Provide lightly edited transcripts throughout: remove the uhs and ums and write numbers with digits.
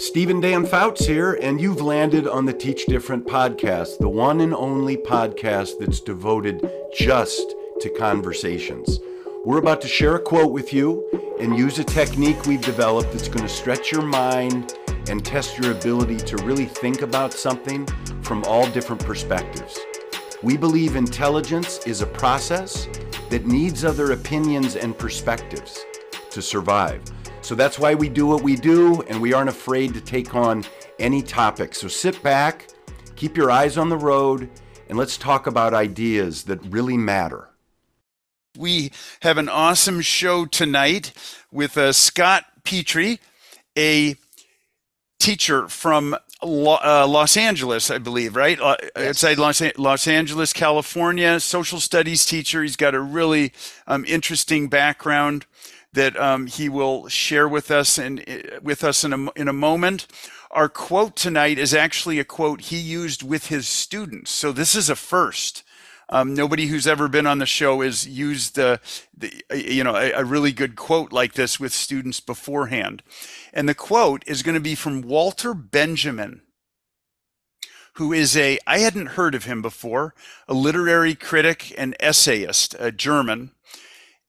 Stephen Dan Fouts here, and you've landed on the Teach Different podcast, the one and only podcast that's devoted just to conversations. We're about to share a quote with you and use a technique we've developed that's going to stretch your mind and test your ability to really think about something from all different perspectives. We believe intelligence is a process that needs other opinions and perspectives to survive. So that's why we do what we do, and we aren't afraid to take on any topic. So sit back, keep your eyes on the road, and let's talk about ideas that really matter. We have an awesome show tonight with Scott Petrie, a teacher from Los Angeles, I believe, right? Yes. Outside Los Angeles, California, social studies teacher. He's got a really interesting background that he will share with us in a moment. Our quote tonight is actually a quote he used with his students. So this is a first. Nobody who's ever been on the show has used a really good quote like this with students beforehand. And the quote is going to be from Walter Benjamin, who is I hadn't heard of him before, a literary critic and essayist, a German.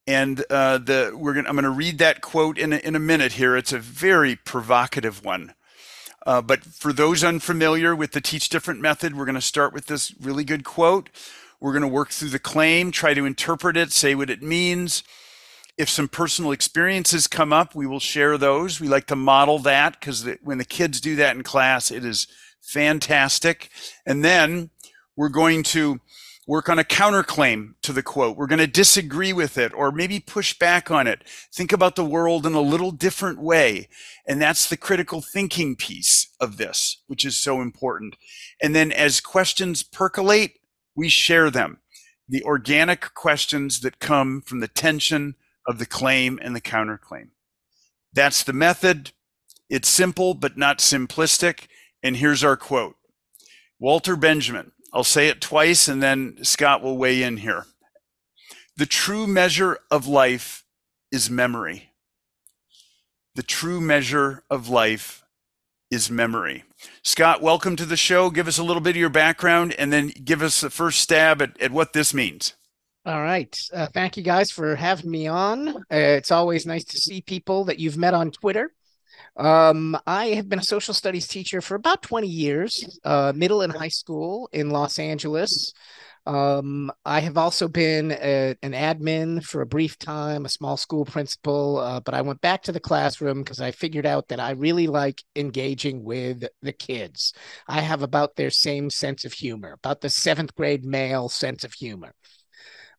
And I'm going to read that quote in a minute here. It's a very provocative one. But for those unfamiliar with the Teach Different Method, we're going to start with this really good quote. We're going to work through the claim, try to interpret it, say what it means. If some personal experiences come up, we will share those. We like to model that because when the kids do that in class, it is fantastic. And then we're going to work on a counterclaim to the quote. We're going to disagree with it or maybe push back on it. Think about the world in a little different way. And that's the critical thinking piece of this, which is so important. And then as questions percolate, we share them, the organic questions that come from the tension of the claim and the counterclaim. That's the method. It's simple, but not simplistic. And here's our quote. Walter Benjamin. I'll say it twice, and then Scott will weigh in here. The true measure of life is memory. The true measure of life is memory. Scott, welcome to the show. Give us a little bit of your background and then give us the first stab at what this means. All right. Thank you guys for having me on. It's always nice to see people that you've met on Twitter. I have been a social studies teacher for about 20 years, middle and high school in Los Angeles. I have also been an admin for a brief time, a small school principal, but I went back to the classroom because I figured out that I really like engaging with the kids. I have about their same sense of humor, about the seventh grade male sense of humor.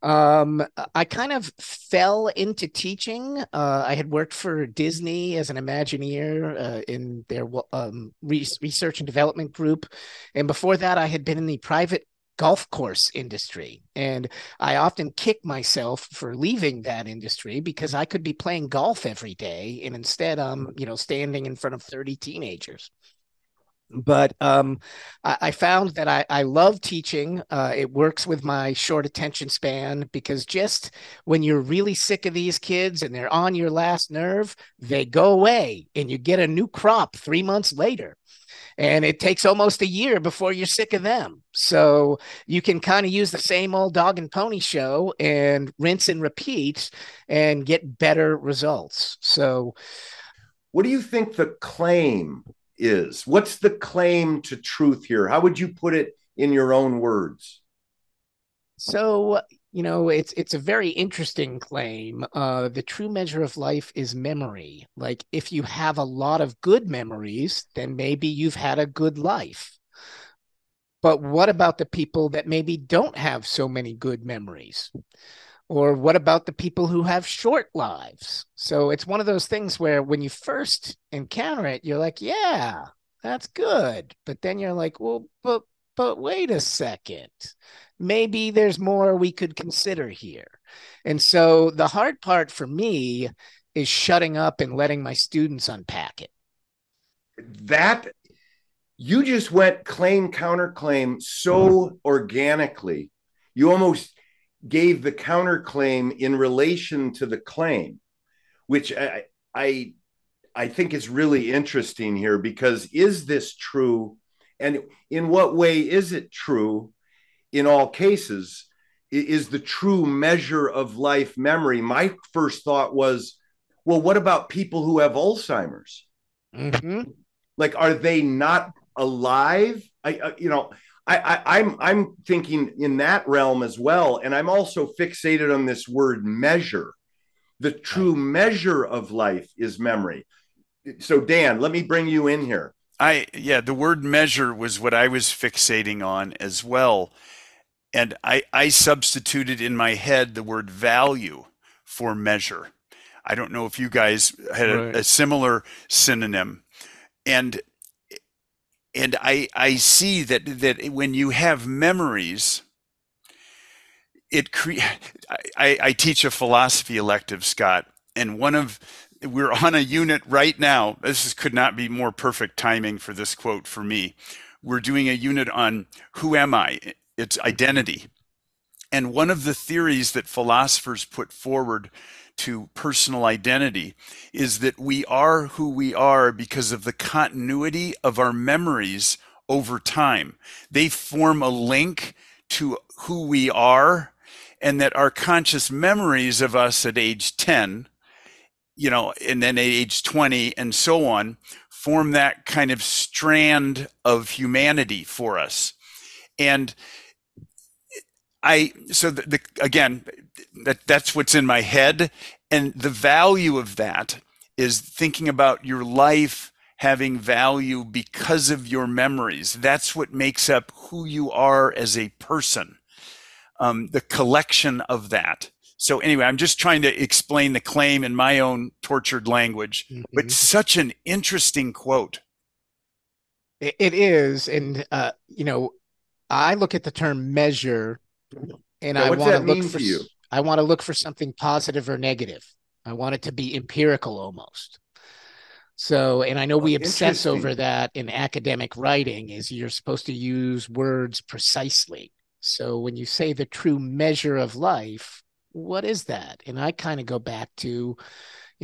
I kind of fell into teaching. I had worked for Disney as an Imagineer in their research and development group. And before that, I had been in the private golf course industry. And I often kick myself for leaving that industry because I could be playing golf every day. And instead, I'm, standing in front of 30 teenagers. But I found that I love teaching. It works with my short attention span because just when you're really sick of these kids and they're on your last nerve, they go away and you get a new crop 3 months later. And it takes almost a year before you're sick of them. So you can kind of use the same old dog and pony show and rinse and repeat and get better results. So what do you think the claim is? What's the claim to truth here? How would you put it in your own words? So, it's a very interesting claim. The true measure of life is memory. Like if you have a lot of good memories, then maybe you've had a good life. But what about the people that maybe don't have so many good memories? Or what about the people who have short lives? So it's one of those things where when you first encounter it, you're like, yeah, that's good. But then you're like, well, but wait a second. Maybe there's more we could consider here. And so the hard part for me is shutting up and letting my students unpack it. That you just went claim, counterclaim so organically. You almost gave the counterclaim in relation to the claim, which I I think it's really interesting here, because is this true? And in what way is it true in all cases? Is the true measure of life memory? My first thought was, well, what about people who have Alzheimer's? Mm-hmm. Like, are they not alive? I'm thinking in that realm as well. And I'm also fixated on this word measure. The true measure of life is memory. So Dan, let me bring you in here. The word measure was what I was fixating on as well. And I substituted in my head the word value for measure. I don't know if you guys had a similar synonym. And I see that when you have memories, I teach a philosophy elective, Scott, and we're on a unit right now. This could not be more perfect timing for this quote for me. We're doing a unit on who am I? It's identity. And one of the theories that philosophers put forward to personal identity is that we are who we are because of the continuity of our memories over time. They form a link to who we are, and that our conscious memories of us at age 10, and then at age 20 and so on, form that kind of strand of humanity for us. And that's what's in my head. And the value of that is thinking about your life having value because of your memories. That's what makes up who you are as a person, the collection of that. So anyway, I'm just trying to explain the claim in my own tortured language, mm-hmm. but such an interesting quote. It is. And, I look at the term measure, and I want to look for something positive or negative. I want it to be empirical almost. So, and I know we obsess over that in academic writing, is you're supposed to use words precisely. So when you say the true measure of life, what is that? And I kind of go back to,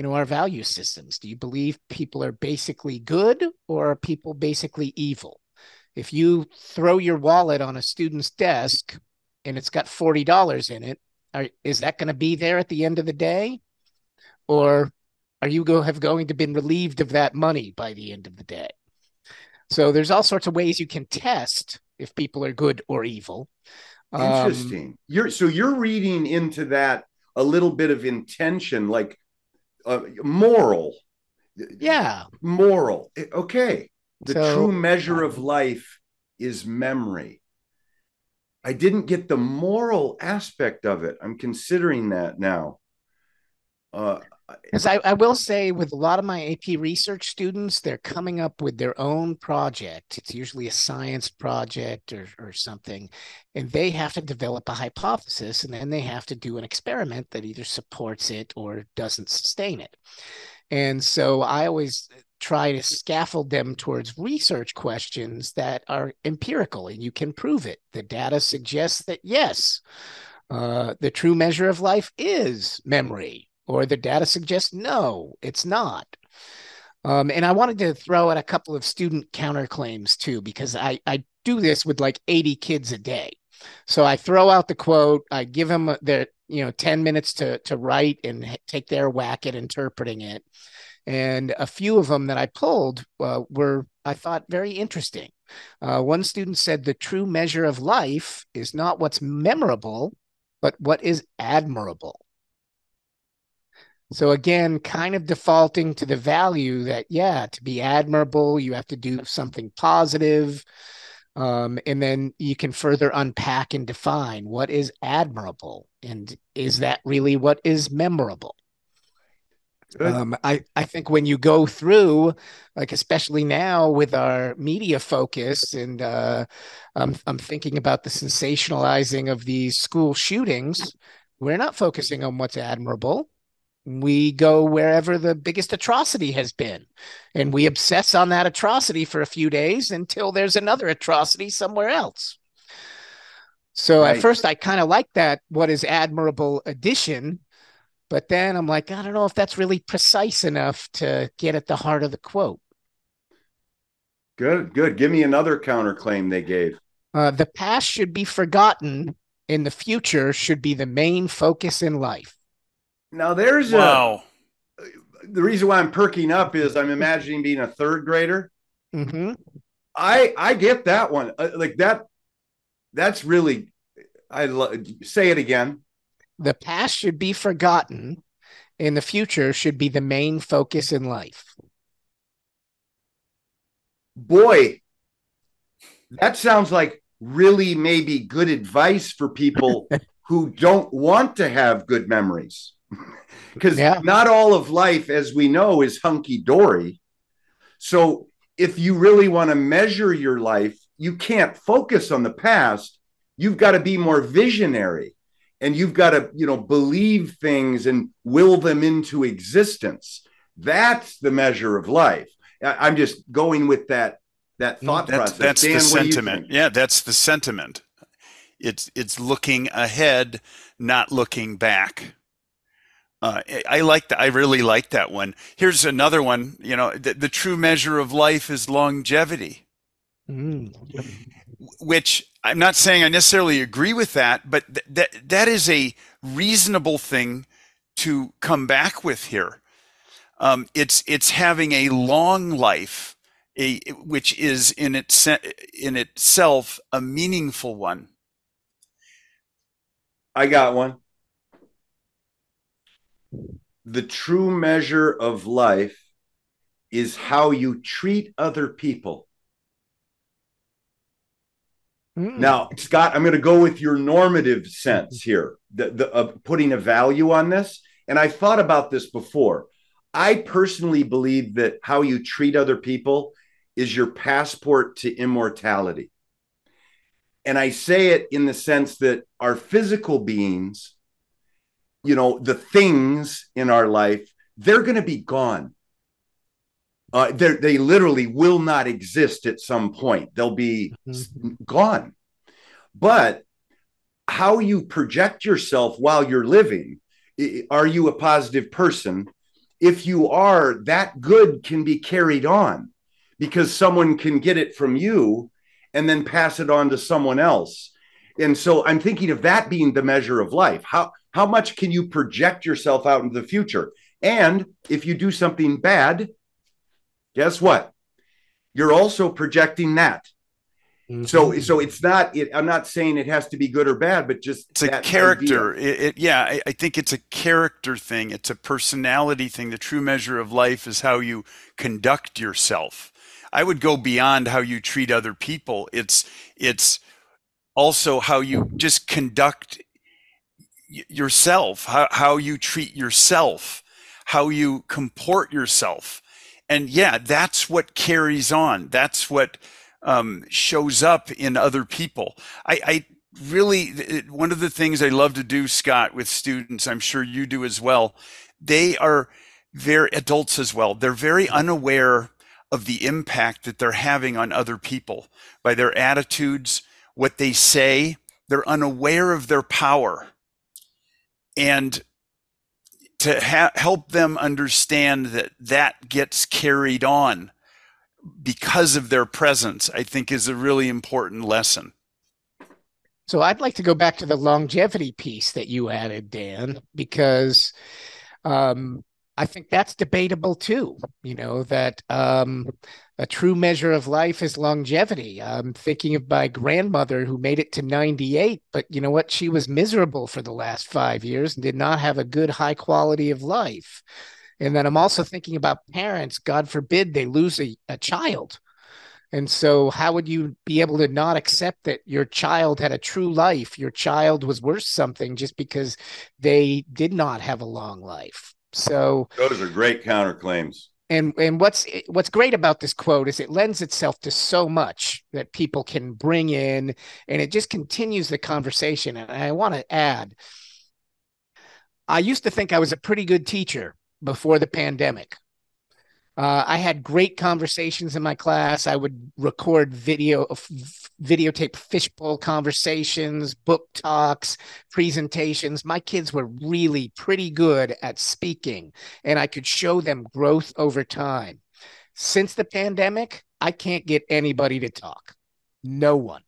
our value systems. Do you believe people are basically good, or are people basically evil? If you throw your wallet on a student's desk and it's got $40 in it, is that going to be there at the end of the day? Or are you going to been relieved of that money by the end of the day? So there's all sorts of ways you can test if people are good or evil. Interesting. You're reading into that a little bit of intention, like moral. Yeah. Moral. Okay. The true measure of life is memory. I didn't get the moral aspect of it. I'm considering that now. Because I will say, with a lot of my AP research students, they're coming up with their own project. It's usually a science project or something. And they have to develop a hypothesis, and then they have to do an experiment that either supports it or doesn't sustain it. And so I always try to scaffold them towards research questions that are empirical and you can prove it. The data suggests that, yes, the true measure of life is memory, or the data suggests, no, it's not. And I wanted to throw out a couple of student counterclaims too, because I do this with like 80 kids a day. So I throw out the quote, I give them their 10 minutes to write and take their whack at interpreting it. And a few of them that I pulled were, I thought, very interesting. One student said, the true measure of life is not what's memorable, but what is admirable. So again, kind of defaulting to the value that, to be admirable, you have to do something positive. And then you can further unpack and define what is admirable. And is that really what is memorable? I think when you go through, like, especially now with our media focus, and I'm thinking about the sensationalizing of these school shootings, we're not focusing on what's admirable. We go wherever the biggest atrocity has been, and we obsess on that atrocity for a few days until there's another atrocity somewhere else. So At first I kind of like that what is admirable addition. But then I'm like, I don't know if that's really precise enough to get at the heart of the quote. Good, good. Give me another counterclaim they gave. The past should be forgotten and the future should be the main focus in life. Now there's the reason why I'm perking up is I'm imagining being a third grader. Mm-hmm. I get that one. Like that. That's really, say it again. The past should be forgotten and the future should be the main focus in life. Boy, that sounds like really maybe good advice for people who don't want to have good memories. Because not all of life, as we know, is hunky-dory. So if you really want to measure your life, you can't focus on the past. You've got to be more visionary. And you've got to, you know, believe things and will them into existence. That's the measure of life. I'm just going with that thought process. That's Dan, the sentiment. Yeah, that's the sentiment. It's looking ahead, not looking back. I like that. I really like that one. Here's another one. You know, the true measure of life is longevity. Mm. Which I'm not saying I necessarily agree with that, but that is a reasonable thing to come back with here. It's having a long life, which is in itself a meaningful one. I got one. The true measure of life is how you treat other people. Now, Scott, I'm going to go with your normative sense here, putting a value on this. And I've thought about this before. I personally believe that how you treat other people is your passport to immortality. And I say it in the sense that our physical beings, you know, the things in our life, they're going to be gone. They literally will not exist at some point. They'll be gone. But how you project yourself while you're living, are you a positive person? If you are, that good can be carried on because someone can get it from you and then pass it on to someone else. And so I'm thinking of that being the measure of life. How much can you project yourself out into the future? And if you do something bad, guess what? You're also projecting that. Mm-hmm. So it's not, I'm not saying it has to be good or bad, but just it's a character. I think it's a character thing. It's a personality thing. The true measure of life is how you conduct yourself. I would go beyond how you treat other people. It's also how you just conduct yourself, how you treat yourself, how you comport yourself. And yeah, that's what carries on. That's what shows up in other people. I really, one of the things I love to do, Scott, with students, I'm sure you do as well, they are very adults as well. They're very unaware of the impact that they're having on other people by their attitudes, what they say. They're unaware of their power. And to help them understand that gets carried on because of their presence, I think is a really important lesson. So I'd like to go back to the longevity piece that you added, Dan, because I think that's debatable too. You know, that a true measure of life is longevity. I'm thinking of my grandmother who made it to 98, but you know what? She was miserable for the last 5 years and did not have a good, high quality of life. And then I'm also thinking about parents, God forbid they lose a child. And so how would you be able to not accept that your child had a true life? Your child was worth something just because they did not have a long life. So those are great counterclaims. And what's great about this quote is it lends itself to so much that people can bring in, and it just continues the conversation. And I want to add, I used to think I was a pretty good teacher before the pandemic. I had great conversations in my class. I would record videotape fishbowl conversations, book talks, presentations. My kids were really pretty good at speaking, and I could show them growth over time. Since the pandemic, I can't get anybody to talk. No one.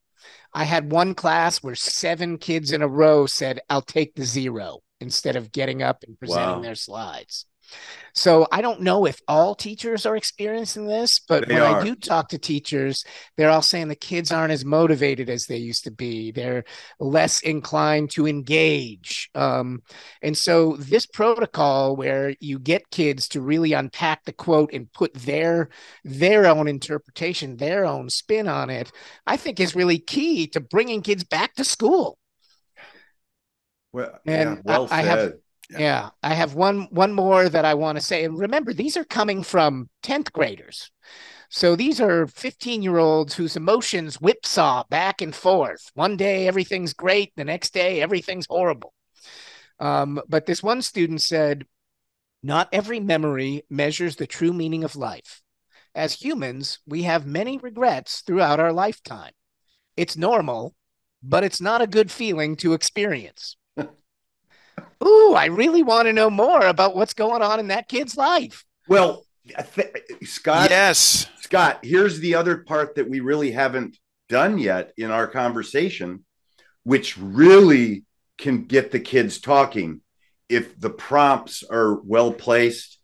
I had one class where 7 kids in a row said, "I'll take the 0," instead of getting up and presenting their slides. So I don't know if all teachers are experiencing this, but I do talk to teachers, they're all saying the kids aren't as motivated as they used to be. They're less inclined to engage. And so this protocol where you get kids to really unpack the quote and put their own interpretation, their own spin on it, I think is really key to bringing kids back to school. Well, and I have one more that I want to say. And remember, these are coming from 10th graders. So these are 15-year-olds whose emotions whipsaw back and forth. One day, everything's great. The next day, everything's horrible. But this one student said, "Not every memory measures the true meaning of life. As humans, we have many regrets throughout our lifetime. It's normal, but it's not a good feeling to experience." Ooh, I really want to know more about what's going on in that kid's life. Well, Scott, yes, Scott, here's the other part that we really haven't done yet in our conversation, which really can get the kids talking if the prompts are well placed,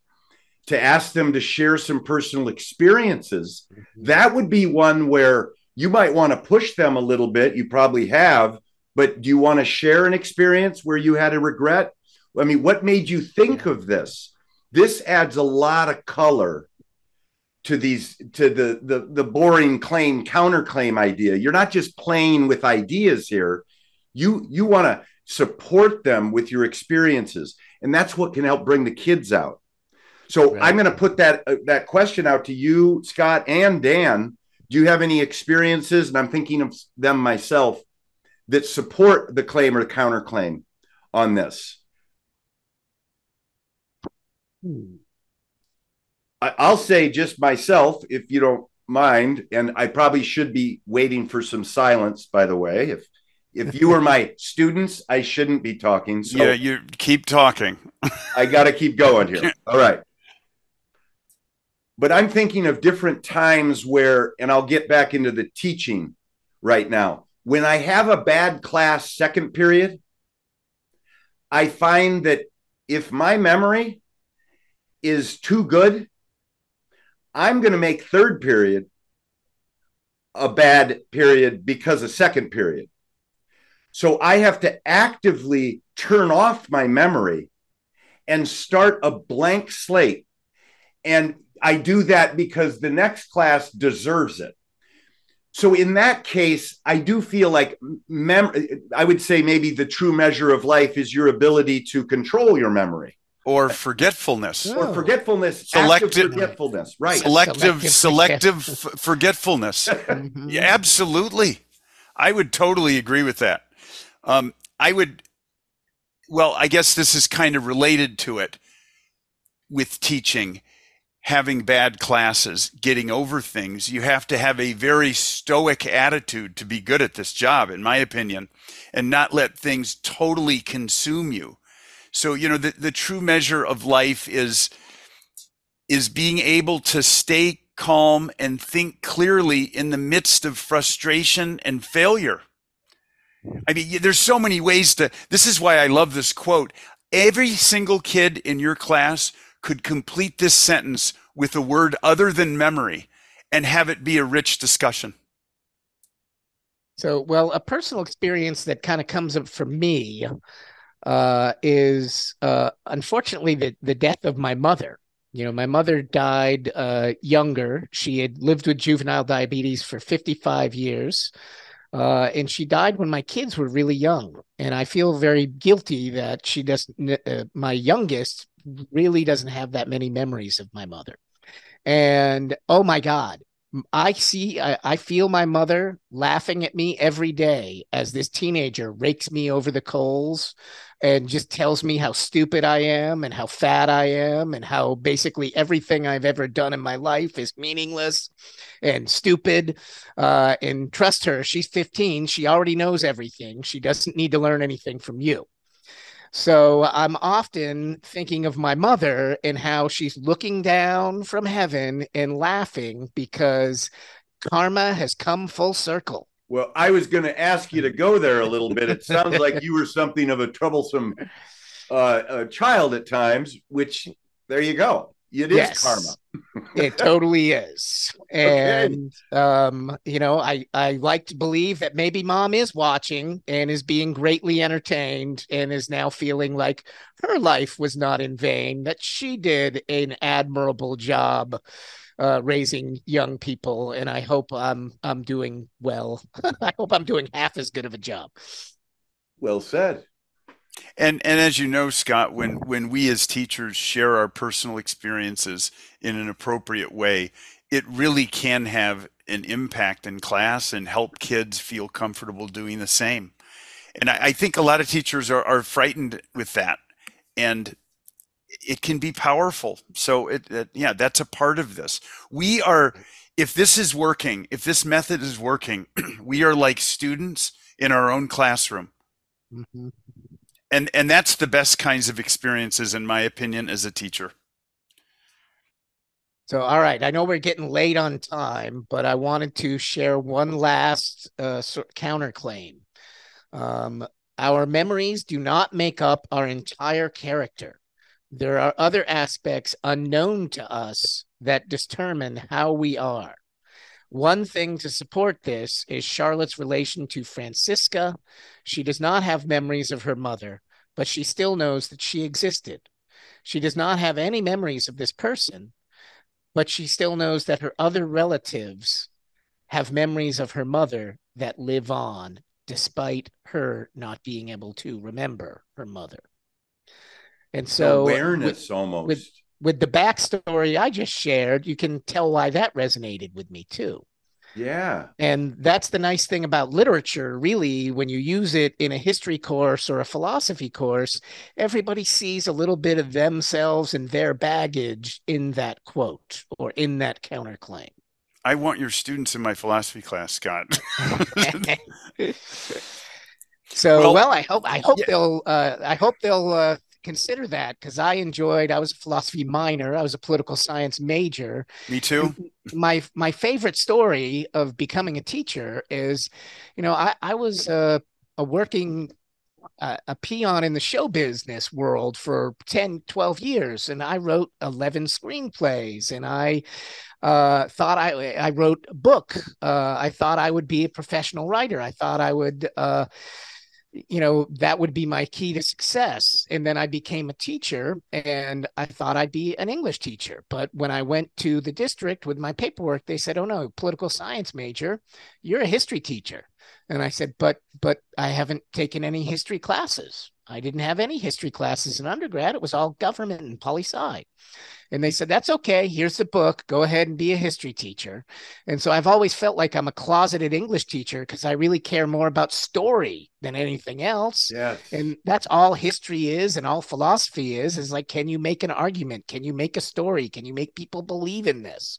to ask them to share some personal experiences. That would be one where you might want to push them a little bit. You probably have. But do you want to share an experience where you had a regret? I mean, what made you think of this? This adds a lot of color to these, to the boring claim, counterclaim idea. You're not just playing with ideas here. You want to support them with your experiences. And that's what can help bring the kids out. So right. I'm going to put that question out to you, Scott and Dan. Do you have any experiences? And I'm thinking of them myself, that support the claim or the counterclaim on this? I'll say just myself, if you don't mind, and I probably should be waiting for some silence, by the way. If you were my students, I shouldn't be talking. So yeah, you keep talking. I got to keep going here. All right. But I'm thinking of different times where, and I'll get back into the teaching right now, when I have a bad class second period, I find that if my memory is too good, I'm going to make third period a bad period because of second period. So I have to actively turn off my memory and start a blank slate. And I do that because the next class deserves it. So in that case, I do feel like I would say maybe the true measure of life is your ability to control your memory. Or forgetfulness. Or forgetfulness. Selective forgetfulness, right. Selective forgetfulness. Yeah, absolutely. I would totally agree with that. I guess this is kind of related to it with teaching. Having bad classes, getting over things, you have to have a very stoic attitude to be good at this job, in my opinion, and not let things totally consume you. So, you know, the true measure of life is being able to stay calm and think clearly in the midst of frustration and failure. I mean, there's so many ways to, this is why I love this quote. Every single kid in your class could complete this sentence with a word other than memory and have it be a rich discussion. So, well, a personal experience that kind of comes up for me is unfortunately the death of my mother. You know, my mother died younger. She had lived with juvenile diabetes for 55 years. And she died when my kids were really young. And I feel very guilty that she doesn't, my youngest really doesn't have that many memories of my mother. And oh my God, I feel my mother laughing at me every day as this teenager rakes me over the coals and just tells me how stupid I am and how fat I am and how basically everything I've ever done in my life is meaningless and stupid. And trust her, she's 15. She already knows everything. She doesn't need to learn anything from you. So I'm often thinking of my mother and how she's looking down from heaven and laughing because karma has come full circle. Well, I was going to ask you to go there a little bit. It sounds like you were something of a troublesome child at times, which there you go. It is yes, karma. It totally is. And, okay. You know, I like to believe that maybe mom is watching and is being greatly entertained and is now feeling like her life was not in vain, that she did an admirable job raising young people. And I hope I'm doing well. I hope I'm doing half as good of a job. Well said. And as you know, Scott, when we as teachers share our personal experiences in an appropriate way, it really can have an impact in class and help kids feel comfortable doing the same. And I think a lot of teachers are frightened with that, and it can be powerful. So yeah, that's a part of this. We are, if this is working, if this method is working, we are like students in our own classroom. Mm-hmm. And that's the best kinds of experiences, in my opinion, as a teacher. So, all right, I know we're getting late on time, but I wanted to share one last counterclaim. Our memories do not make up our entire character. There are other aspects unknown to us that determine how we are. One thing to support this is Charlotte's relation to Francisca. She does not have memories of her mother, but she still knows that she existed. She does not have any memories of this person, but she still knows that her other relatives have memories of her mother that live on, despite her not being able to remember her mother. And so awareness almost. With the backstory I just shared, you can tell why that resonated with me too. Yeah. And that's the nice thing about literature, really, when you use it in a history course or a philosophy course, everybody sees a little bit of themselves and their baggage in that quote or in that counterclaim. I want your students in my philosophy class, Scott. So, well, I hope yeah. they'll consider that, because I was a philosophy minor. I was a political science major. Me too. My favorite story of becoming a teacher is, you know, I was a peon in the show business world for 10, 12 years. And I wrote 11 screenplays, and I wrote a book. I thought I would be a professional writer. I thought I would, you know, that would be my key to success. And then I became a teacher, and I thought I'd be an English teacher. But when I went to the district with my paperwork, they said, "Oh no, political science major, you're a history teacher." And I said, but I haven't taken any history classes. I didn't have any history classes in undergrad. It was all government and poli-sci. And they said, "That's okay. Here's the book. Go ahead and be a history teacher." And so I've always felt like I'm a closeted English teacher because I really care more about story than anything else. Yes. And that's all history is, and all philosophy is like, can you make an argument? Can you make a story? Can you make people believe in this?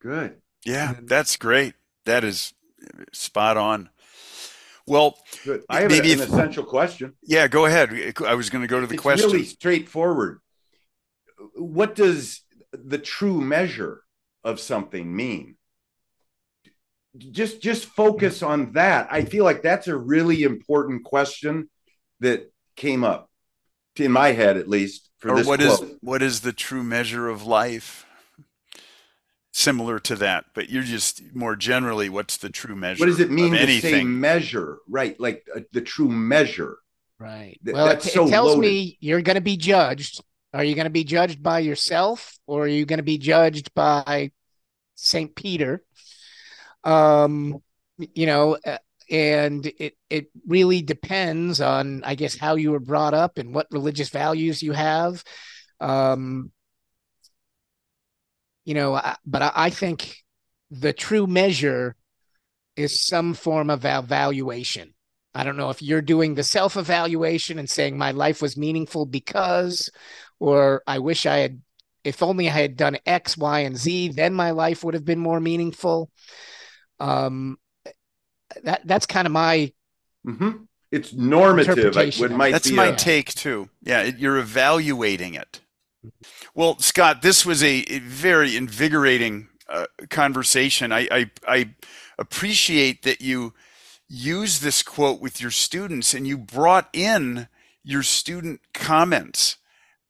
Good. Yeah, that's great. That is spot on. Well, good. I have maybe an essential question. Yeah, go ahead. I was going to go to the question. It's really straightforward. What does the true measure of something mean? Just focus on that. I feel like that's a really important question that came up in my head, at least. Or what is the true measure of life? Similar to that, but you're just more generally, what's the true measure? What does it mean to say measure? Right, like the true measure. Right. Well, it tells me you're going to be judged. Are you going to be judged by yourself, or are you going to be judged by St. Peter? You know, and it really depends on, I guess, how you were brought up and what religious values you have. You know, but I think the true measure is some form of evaluation. I don't know if you're doing the self-evaluation and saying my life was meaningful because, or I wish I had, if only I had done X, Y, and Z, then my life would have been more meaningful. That's kind of my mm-hmm. It's normative. That's my take too. Yeah, you're evaluating it. Well, Scott, this was a very invigorating conversation. I appreciate that you use this quote with your students and you brought in your student comments,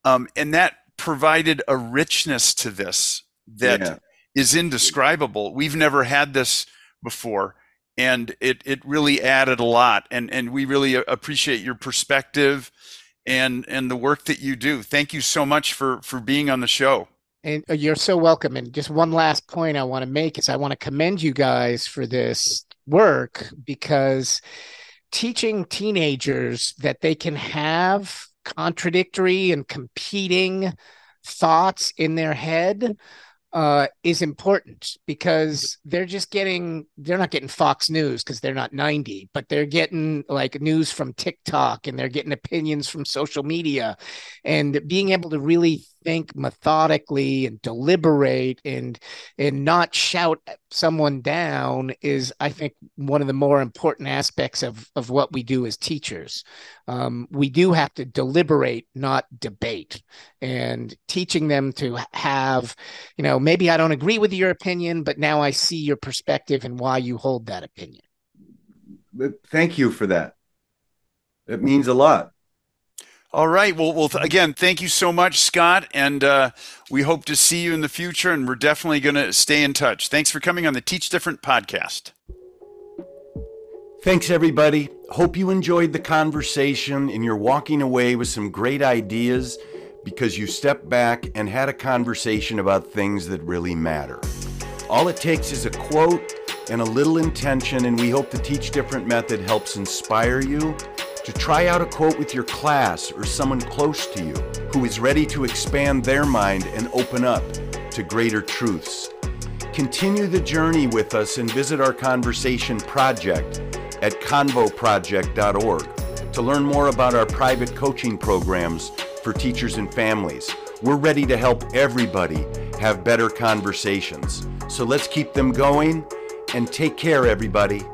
and that provided a richness to this that is indescribable. We've never had this before, and it really added a lot, and we really appreciate your perspective and the work that you do. Thank you so much for being on the show. And you're so welcome. And just one last point I want to make is I want to commend you guys for this work, because teaching teenagers that they can have contradictory and competing thoughts in their head is important, because they're not getting Fox News because they're not 90, but they're getting like news from TikTok and they're getting opinions from social media, and being able to really think methodically and deliberate and not shout someone down is, I think, one of the more important aspects of what we do as teachers. We do have to deliberate, not debate, and teaching them to have, maybe I don't agree with your opinion, but now I see your perspective and why you hold that opinion. Thank you for that. It means a lot. All right. Well, again, thank you so much, Scott. And we hope to see you in the future. And we're definitely going to stay in touch. Thanks for coming on the Teach Different podcast. Thanks, everybody. Hope you enjoyed the conversation and you're walking away with some great ideas because you stepped back and had a conversation about things that really matter. All it takes is a quote and a little intention. And we hope the Teach Different method helps inspire you to try out a quote with your class or someone close to you who is ready to expand their mind and open up to greater truths. Continue the journey with us and visit our conversation project at convoproject.org to learn more about our private coaching programs for teachers and families. We're ready to help everybody have better conversations. So let's keep them going, and take care, everybody.